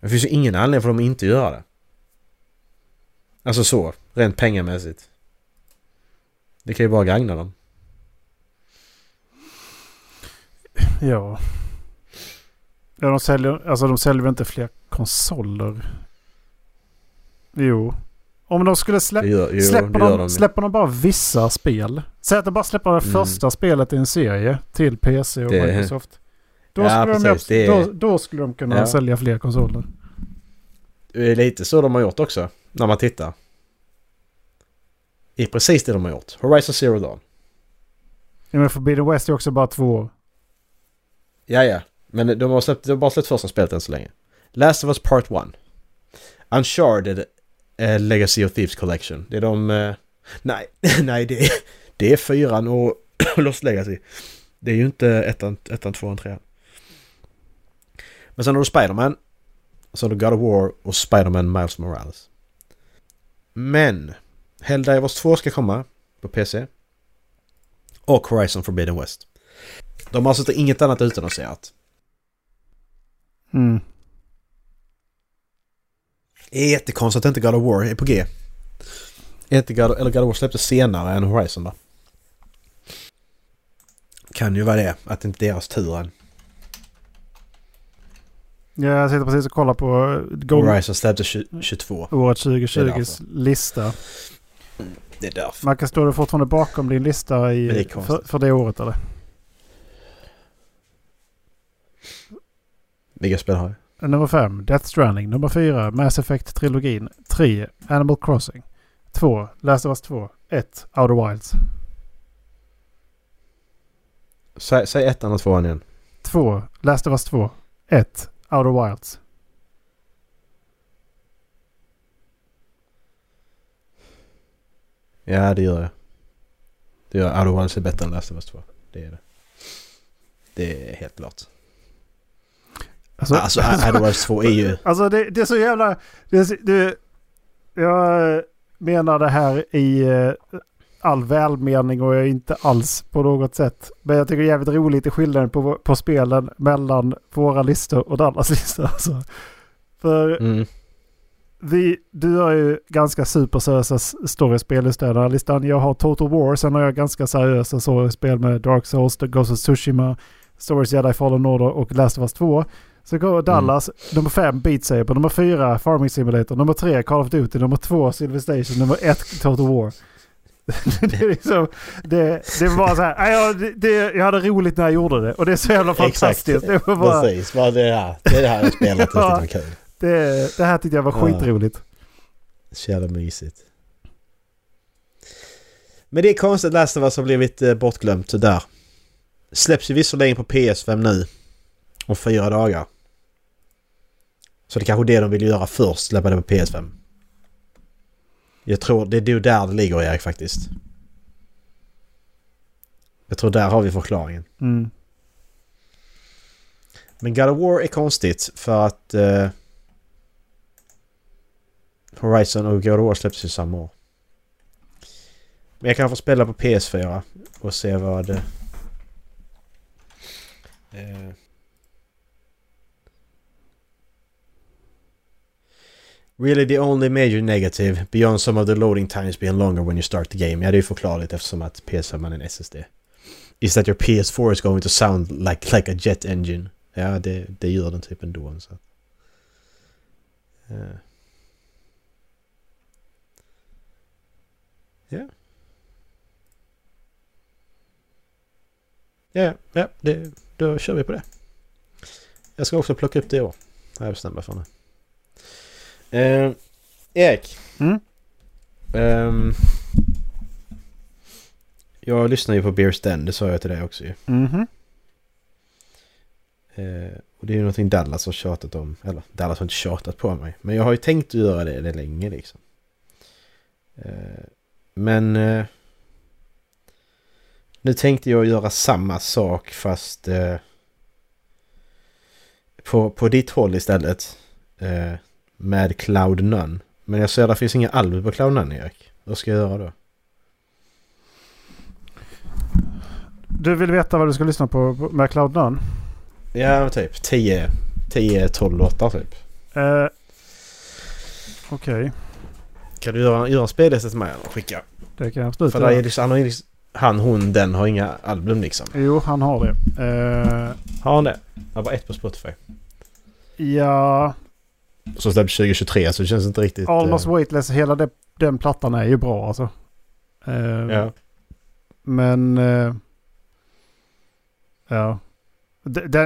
Det finns ju ingen anledning för dem att inte göra det. Alltså så, rent pengamässigt. Det kan ju bara gagna dem. Ja. Ja, de säljer inte fler konsoler. Jo. Om de skulle släpper de bara vissa spel. Säg att de bara släpper första spelet i en serie till PC och Microsoft. Då skulle de kunna sälja fler konsoler. Det är lite så de har gjort också. När man tittar. Det är precis det de har gjort. Horizon Zero Dawn. Ja, men Forbidden West är också bara 2 år. Ja. Men de har bara släppt första spelet än så länge. Last of Us Part 1. Uncharted Legacy of Thieves Collection. Det är de... Nej, det är 4 och Lost Legacy. Det är ju inte 1, 2 och 3. Men sen har du Spider-Man. Och sen har du God of War och Spider-Man Miles Morales. Men Helldivers 2 ska komma på PC. Och Horizon Forbidden West. De har alltså inget annat utan att säga att... Mm. Det är jättekonstigt att inte God of War är på G. Eller God of War släpptes senare än Horizon då. Kan ju vara det. Att det inte är deras tur än. Ja, jag sitter precis och kollar på Horizon släpptes 22. Året 2020s lista. Det är därför. Man kan stå fortfarande bakom din lista för det året eller? Vilka spel har jag? Nummer 5, Death Stranding. Nummer 4, Mass Effect-trilogin. 3, Animal Crossing. 2, Last of Us 2. 1, Outer Wilds. Säg 1 eller 2 igen. 2, Last of Us 2. 1, Outer Wilds. Ja, det gör jag. Outer Wilds är bättre än Last of Us 2. Det är det. Det är helt klart. Alltså Outer Wilds 2 är ju... Alltså det är så jävla... Jag menar det här i all välmening och jag är inte alls på något sätt. Men jag tycker det är jävligt roligt i skillnaden på spelen mellan våra listor och Dallas listor. Alltså. För du har ju ganska superseriösa storyspel i den listan. Jag har Total War, sen har jag ganska seriösa storyspel med Dark Souls, Ghost of Tsushima, Star Wars Jedi Fallen Order och Last of Us 2. Så går Dallas, nummer 5 Beat Saber, nummer 4 Farming Simulator, number 3 Call of Duty, number 2 Silver Station, number 1 Total War. Det är liksom, det var bara så här, jag hade roligt när jag gjorde det och det är så jävla fantastiskt. Det var bara, precis, vad det här spelet ja, riktigt kul. Det här tyckte jag var skitroligt. Så jävla mysigt. Men det är konstigt att Last of Us har blivit bortglömt så där. Släpps ju visserligen på PS5 nu om 4 dagar. Så det är kanske det de vill göra först, släppa det på PS5. Jag tror det är där det ligger, Erik, faktiskt. Jag tror där har vi förklaringen. Men God of War är konstigt för att Horizon och God of War släpps ju samma år. Men jag kan få spela på PS4 och se vad det... Really the only major negative beyond some of the loading times being longer when you start the game. Ja, det är ju förklarligt eftersom att PS5 är en SSD. Is that your PS4 is going to sound like a jet engine. Ja, det gör den typ ändå. Så. Ja. Ja, då kör vi på det. Jag ska också plocka upp det i år. Jag bestämmer för det. Erik. Jag lyssnar ju på Beer Stand, det sa jag till dig också ju. Och det är ju någonting Dallas har tjatat om. Eller, Dallas har inte tjatat på mig. Men jag har ju tänkt göra det länge liksom. Nu tänkte jag göra samma sak fast på ditt håll istället med CloudNone. Men jag ser att det finns inga alver på CloudNone, Erik. Vad ska jag göra då? Du vill veta vad du ska lyssna på med CloudNone? Ja, typ 10-12 låtar typ. Okej. Okay. Kan du göra spellistan till mig och skicka? Det kan jag absolut. För där är det den har inga album liksom. Jo, han har det. Har han det? Jag var ett på Spotify. Ja. Så släpp 2023 så det känns inte riktigt... Almost Weightless, hela den plattan är ju bra alltså. Ja. Men... ja.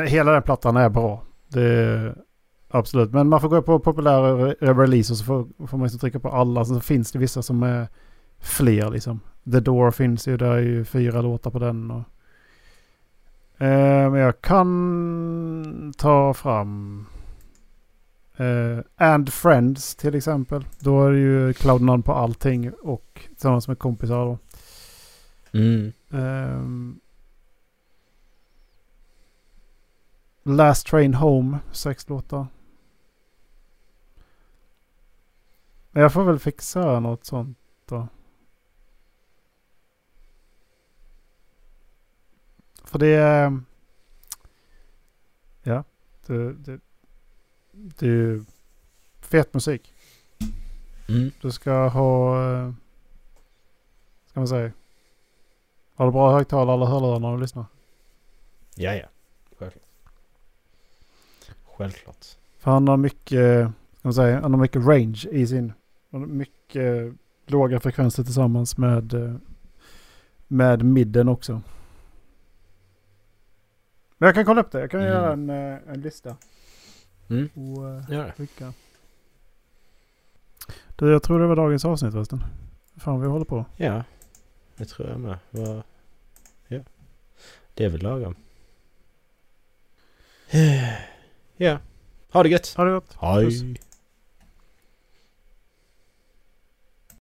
Hela den plattan är bra. Det... Absolut, men man får gå på populära releaser så får man liksom trycka på alla. Sen så finns det vissa som är fler liksom. The Door finns ju, där är ju 4 låtar på den. Och... men jag kan ta fram And Friends till exempel. Då är det ju CloudNone på allting och tillsammans med kompisar då. Mm. Last Train Home, 6 låtar. Men jag får väl fixa något sånt då. För det... Ja, det är ju fet musik. Mm. Du ska ha... Ska man säga... Har du bra högtalare eller hörlurar när du lyssnar? Ja. Självklart. För han har mycket... Ska man säga, han har mycket range i sin... Han har mycket låga frekvenser tillsammans med midden också. Men jag kan kolla upp det. Jag kan göra en lista. Mm. Och skicka. Du, jag tror det var dagens avsnitt förresten. Fan, vi håller på. Ja, det tror jag med. Ja. Det är väl lagom. Ja. Ha det gött. Ha det gott. Hej.